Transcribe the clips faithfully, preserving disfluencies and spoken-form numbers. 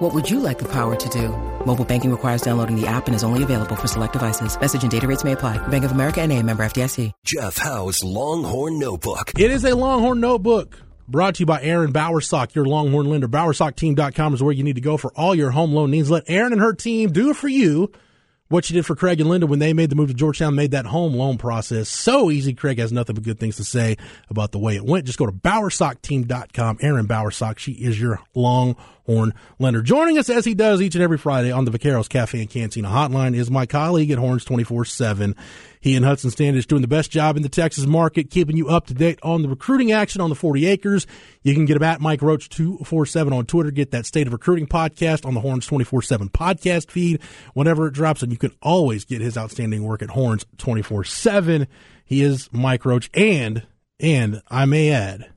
What would you like the power to do? Mobile banking requires downloading the app and is only available for select devices. Message and data rates may apply. Bank of America N A member F D I C. Jeff Howe's Longhorn Notebook. It is a Longhorn Notebook brought to you by Aaron Bowersock, your Longhorn lender. Bowersock team dot com is where you need to go for all your home loan needs. Let Aaron and her team do for you what she did for Craig and Linda when they made the move to Georgetown, made that home loan process so easy. Craig has nothing but good things to say about the way it went. Just go to Bowersock team dot com. Aaron Bowersock, she is your Longhorn lender. Joining us as he does each and every Friday on the Vaqueros Cafe and Cantina Hotline is my colleague at Horns twenty-four seven. He and Hudson Standish doing the best job in the Texas market, keeping you up to date on the recruiting action on the forty acres. You can get him at Mike Roach two forty-seven on Twitter. Get that State of Recruiting podcast on the Horns twenty-four seven podcast feed whenever it drops, and you can always get his outstanding work at Horns twenty-four seven. He is Mike Roach, and and I may add,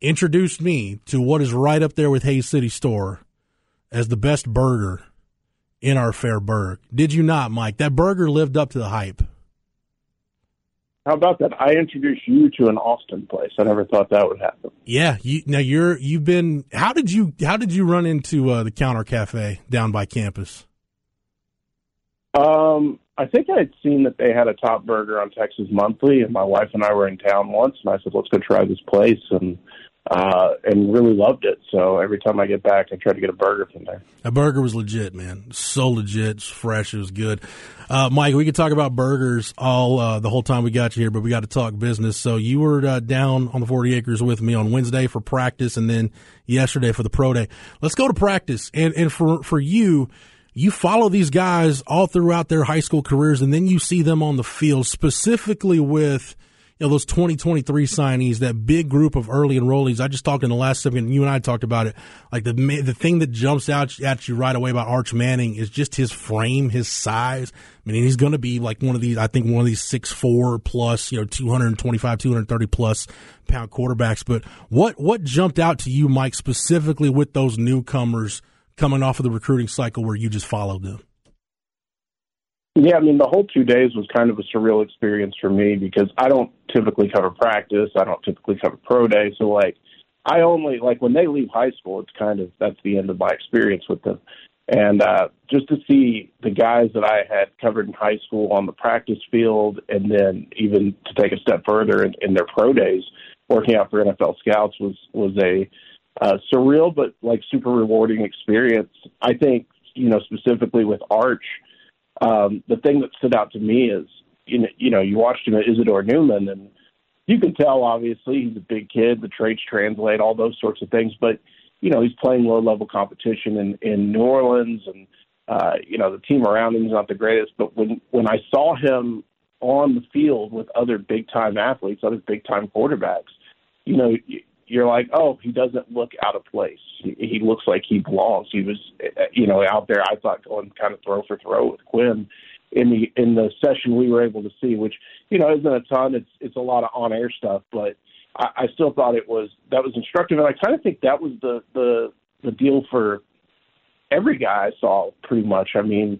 introduced me to what is right up there with Hays City Store as the best burger in our fair burg. Did you not, Mike? That burger lived up to the hype. How about that? I introduced you to an Austin place. I never thought that would happen. Yeah. You, now you're you've been. How did you How did you run into uh, the Counter Cafe down by campus? Um, I think I had seen that they had a top burger on Texas Monthly, and my wife and I were in town once, and I said, "Let's go try this place," and uh, and really loved it. So every time I get back, I try to get a burger from there. A burger was legit, man. So legit, it was fresh, it was good. Uh, Mike, we could talk about burgers all uh, the whole time we got you here, but we got to talk business. So you were uh, down on the forty acres with me on Wednesday for practice, and then yesterday for the pro day. Let's go to practice, and and for for you. You follow these guys all throughout their high school careers, and then you see them on the field, specifically with, you know, those twenty twenty-three signees, that big group of early enrollees. I just talked in the last segment, and you and I talked about it. Like the the thing that jumps out at you right away about Arch Manning is just his frame, his size. I mean, he's going to be like one of these, I think one of these six four plus, you know, two twenty-five, two thirty plus pound quarterbacks. But what what jumped out to you, Mike, specifically with those newcomers coming off of the recruiting cycle where you just followed them? Yeah, I mean, the whole two days was kind of a surreal experience for me because I don't typically cover practice. I don't typically cover pro day. So, like, I only, like, when they leave high school, it's kind of, that's the end of my experience with them. And uh, just to see the guys that I had covered in high school on the practice field, and then even to take a step further in, in their pro days, working out for N F L scouts was, was a, Uh, surreal, but like super rewarding experience. I think, you know, specifically with Arch, um, the thing that stood out to me is, you know, you know, you watched him at Isidore Newman, and you can tell, obviously, he's a big kid. The traits translate, all those sorts of things. But, you know, he's playing low-level competition in, in New Orleans, and, uh, you know, the team around him is not the greatest. But when, when I saw him on the field with other big-time athletes, other big-time quarterbacks, you know, you, you're like, oh, he doesn't look out of place. He looks like he belongs. He was, you know, out there, I thought, going kind of throw for throw with Quinn in the in the session we were able to see, which, you know, isn't a ton. It's it's a lot of on-air stuff, but I, I still thought it was that was instructive. And I kind of think that was the, the, the deal for every guy I saw pretty much. I mean,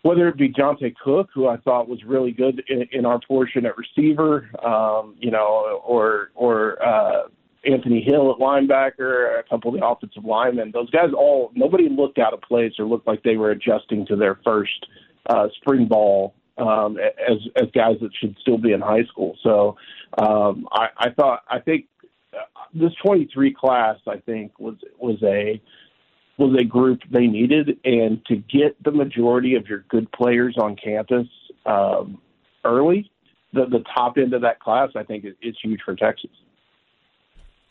whether it be Jontae Cook, who I thought was really good in, in our portion at receiver, um, you know, or, or, uh, Anthony Hill at linebacker, a couple of the offensive linemen. Those guys all, nobody looked out of place or looked like they were adjusting to their first uh, spring ball um, as as guys that should still be in high school. So um, I, I thought, I think this twenty-three class, I think was was a was a group they needed, and to get the majority of your good players on campus um, early, the, the top end of that class, I think is, is huge for Texas.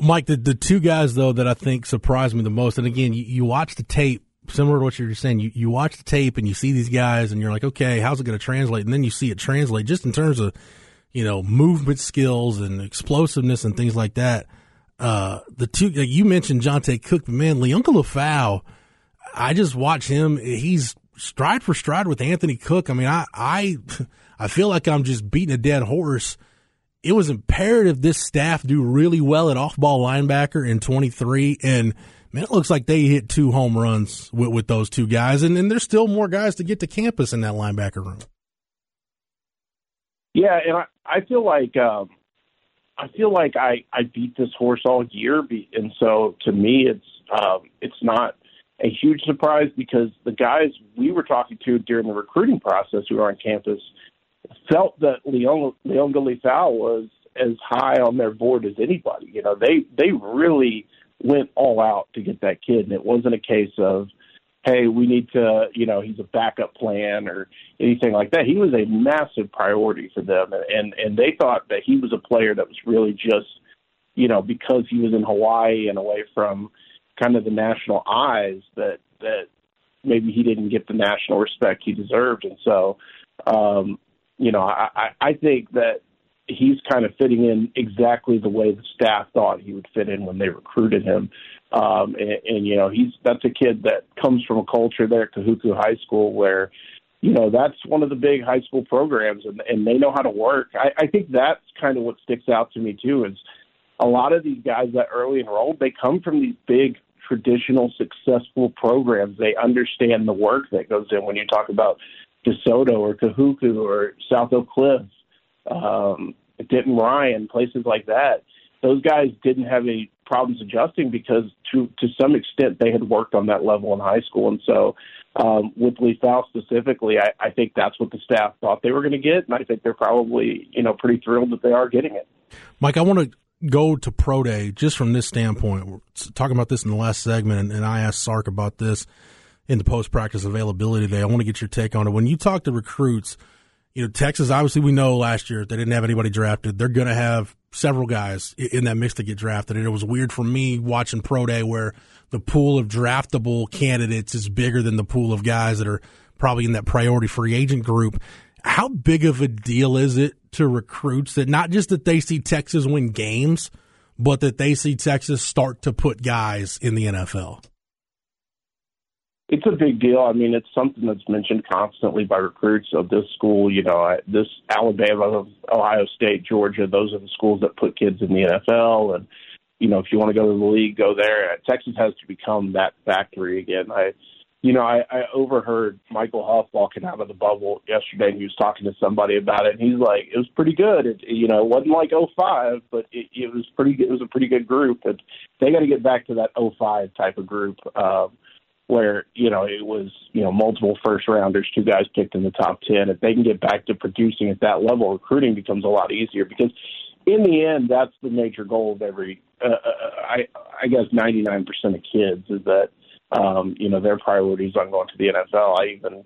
Mike, the, the two guys, though, that I think surprised me the most, and again, you, you watch the tape, similar to what you're saying, you, you watch the tape and you see these guys and you're like, okay, how's it going to translate? And then you see it translate just in terms of, you know, movement skills and explosiveness and things like that. Uh, the two, like you mentioned Jontae Cook, but man, Le'Uncle Lafau, I just watch him. He's stride for stride with Anthony Cook. I mean, I, I, I feel like I'm just beating a dead horse. It was imperative this staff do really well at off-ball linebacker in twenty-three, and man, it looks like they hit two home runs with, with those two guys, and, and there's still more guys to get to campus in that linebacker room. Yeah, and I, I feel like um, I feel like I, I beat this horse all year, and so to me, it's um, it's not a huge surprise because the guys we were talking to during the recruiting process who were on campus felt that Leon, Leon-Leon Galifau was as high on their board as anybody. You know, they they really went all out to get that kid, and it wasn't a case of, hey, we need to, you know, he's a backup plan or anything like that. He was a massive priority for them, and, and, and they thought that he was a player that was really just, you know, because he was in Hawaii and away from kind of the national eyes that, that maybe he didn't get the national respect he deserved. And so, um, you know, I, I think that he's kind of fitting in exactly the way the staff thought he would fit in when they recruited him. Um, and, and, you know, he's that's a kid that comes from a culture there at Kahuku High School where, you know, that's one of the big high school programs, and, and they know how to work. I, I think that's kind of what sticks out to me, too, is a lot of these guys that early enrolled, they come from these big traditional successful programs. They understand the work that goes in when you talk about DeSoto or Kahuku or South Oak Cliff, um, Denton Ryan, places like that. Those guys didn't have any problems adjusting because to to some extent they had worked on that level in high school. And so um, with Lafau specifically, I, I think that's what the staff thought they were going to get, and I think they're probably, you know, pretty thrilled that they are getting it. Mike, I want to go to Pro Day just from this standpoint. We're talking about this in the last segment, and, and I asked Sark about this in the post-practice availability day. I want to get your take on it. When you talk to recruits, you know, Texas, obviously we know last year they didn't have anybody drafted. They're going to have several guys in that mix to get drafted. And it was weird for me watching Pro Day where the pool of draftable candidates is bigger than the pool of guys that are probably in that priority free agent group. How big of a deal is it to recruits that not just that they see Texas win games, but that they see Texas start to put guys in the N F L? It's a big deal. I mean, it's something that's mentioned constantly by recruits of this school. You know, this Alabama, Ohio State, Georgia, those are the schools that put kids in the N F L. And, you know, if you want to go to the league, go there. Texas has to become that factory again. I, you know, I, I overheard Michael Huff walking out of the bubble yesterday, and he was talking to somebody about it. And he's like, it was pretty good. It, you know, it wasn't like oh five, but it, it was pretty good. It was a pretty good group. And they got to get back to that oh five type of group. Um, where, you know, it was, you know, multiple first-rounders, two guys picked in the top ten. If they can get back to producing at that level, recruiting becomes a lot easier because, in the end, that's the major goal of every, uh, I, I guess, ninety-nine percent of kids is that, um, you know, their priorities on going to the N F L. I even,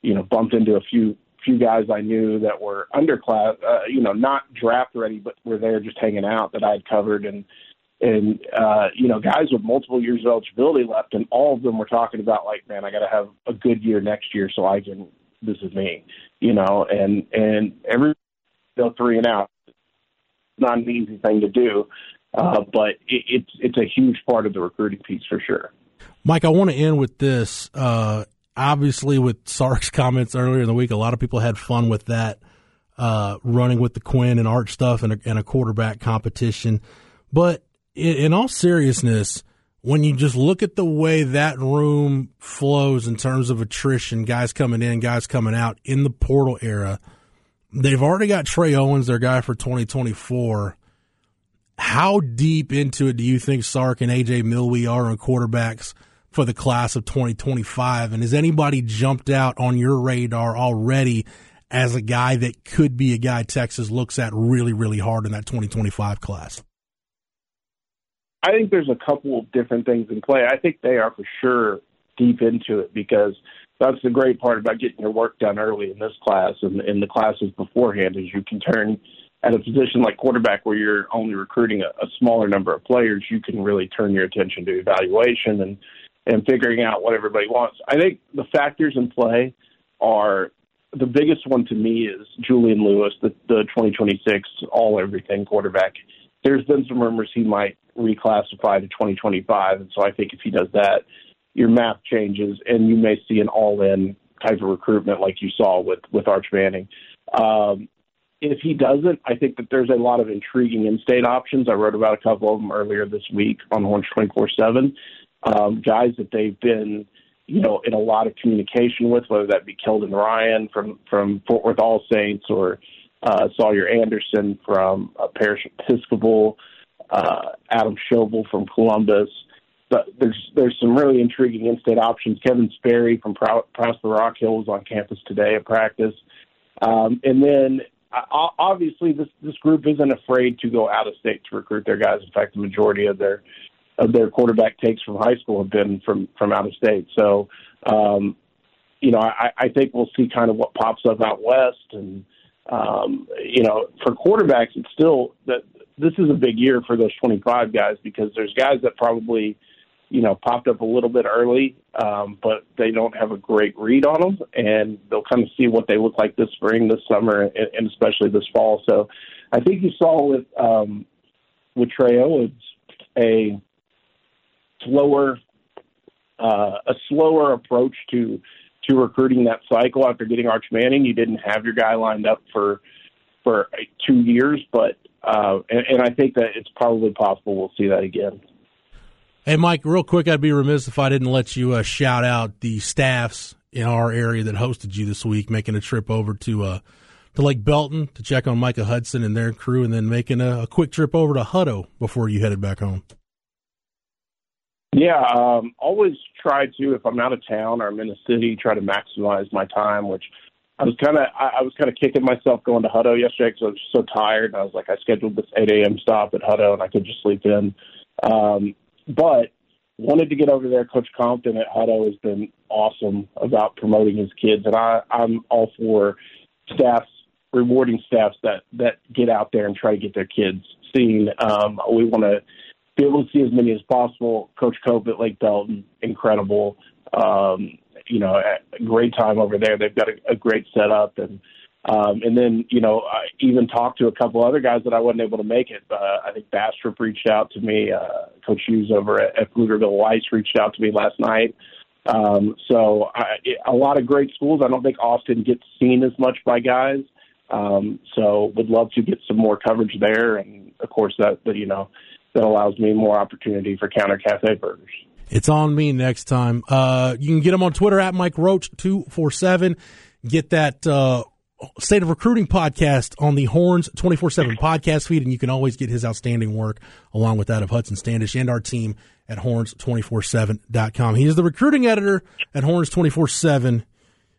you know, bumped into a few few guys I knew that were underclass, uh, you know, not draft-ready, but were there just hanging out that I had covered, and, And, uh, you know, guys with multiple years of eligibility left, and all of them were talking about, like, man, I got to have a good year next year so I can, this is me, you know, and, and every, they'll three and out. It's not an easy thing to do, uh, but it, it's, it's a huge part of the recruiting piece for sure. Mike, I want to end with this. Uh, obviously, with Sark's comments earlier in the week, a lot of people had fun with that, uh, running with the Quinn and Arch stuff and a, and a quarterback competition. But in all seriousness, when you just look at the way that room flows in terms of attrition, guys coming in, guys coming out in the portal era, they've already got Trey Owens, their guy for twenty twenty-four. How deep into it do you think Sark and A J. Millwee are on quarterbacks for the class of twenty twenty-five? And has anybody jumped out on your radar already as a guy that could be a guy Texas looks at really, really hard in that twenty twenty-five class? I think there's a couple of different things in play. I think they are for sure deep into it because that's the great part about getting your work done early in this class and in the classes beforehand, is you can turn at a position like quarterback where you're only recruiting a, a smaller number of players. You can really turn your attention to evaluation and, and figuring out what everybody wants. I think the factors in play are the biggest one to me is Julian Lewis, the, the twenty twenty-six all everything quarterback. There's been some rumors he might reclassify to twenty twenty-five, and so I think if he does that, your map changes, and you may see an all-in type of recruitment like you saw with, with Arch Manning. Um, if he doesn't, I think that there's a lot of intriguing in-state options. I wrote about a couple of them earlier this week on Horns twenty-four seven, um, guys that they've been, you know, in a lot of communication with, whether that be Kildon Ryan from, from Fort Worth All Saints or uh, Sawyer Anderson from uh, Parish of Episcopal, uh, Adam Schobel from Columbus. But there's there's some really intriguing in-state options. Kevin Sperry from Prosper Rock Hill was on campus today at practice. Um, and then, uh, obviously, this, this group isn't afraid to go out of state to recruit their guys. In fact, the majority of their of their quarterback takes from high school have been from, from out of state. So, um, you know, I, I think we'll see kind of what pops up out west. And, um, you know, for quarterbacks, it's still that this is a big year for those twenty-five guys because there's guys that probably – you know, popped up a little bit early, um, but they don't have a great read on them, and they'll kind of see what they look like this spring, this summer, and, and especially this fall. So I think you saw with um, with Trey Owens a slower uh, a slower approach to to recruiting that cycle after getting Arch Manning. You didn't have your guy lined up for for two years, but uh, and, and I think that it's probably possible we'll see that again. Hey, Mike, real quick, I'd be remiss if I didn't let you uh, shout out the staffs in our area that hosted you this week, making a trip over to uh, to Lake Belton to check on Micah Hudson and their crew, and then making a, a quick trip over to Hutto before you headed back home. Yeah, um, always try to, if I'm out of town or I'm in a city, try to maximize my time, which I was kind of I, I was kind of kicking myself going to Hutto yesterday because I was so tired. And I was like, I scheduled this eight a.m. stop at Hutto, and I could just sleep in. Um But wanted to get over there. Coach Compton at Hutto has been awesome about promoting his kids, and I, I'm all for staffs, rewarding staffs that, that get out there and try to get their kids seen. Um, we want to be able to see as many as possible. Coach Cope at Lake Belton, incredible. Um, you know, a great time over there. They've got a, a great setup, and um, and then, you know, I even talked to a couple other guys that I wasn't able to make it. Uh, I think Bastrop reached out to me. Uh, Coach Hughes over at, at Pflugerville Weiss reached out to me last night. Um, so I, a lot of great schools. I don't think Austin gets seen as much by guys. Um, so would love to get some more coverage there. And, of course, that, you know, that allows me more opportunity for Counter Cafe burgers. It's on me next time. Uh, you can get them on Twitter at Mike Roach two four seven. Get that uh, – State of Recruiting podcast on the Horns twenty-four seven podcast feed, and you can always get his outstanding work along with that of Hudson Standish and our team at horns two four seven dot com. He is the recruiting editor at Horns twenty-four seven.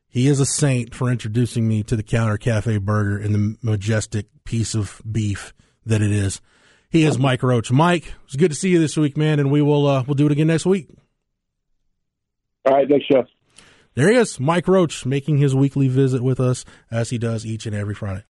He is a saint for introducing me to the Counter Cafe burger and the majestic piece of beef that it is. He is Mike Roach. Mike, it's good to see you this week, man, and we will uh, we'll do it again next week. All right, thanks, Jeff. There he is, Mike Roach, making his weekly visit with us as he does each and every Friday.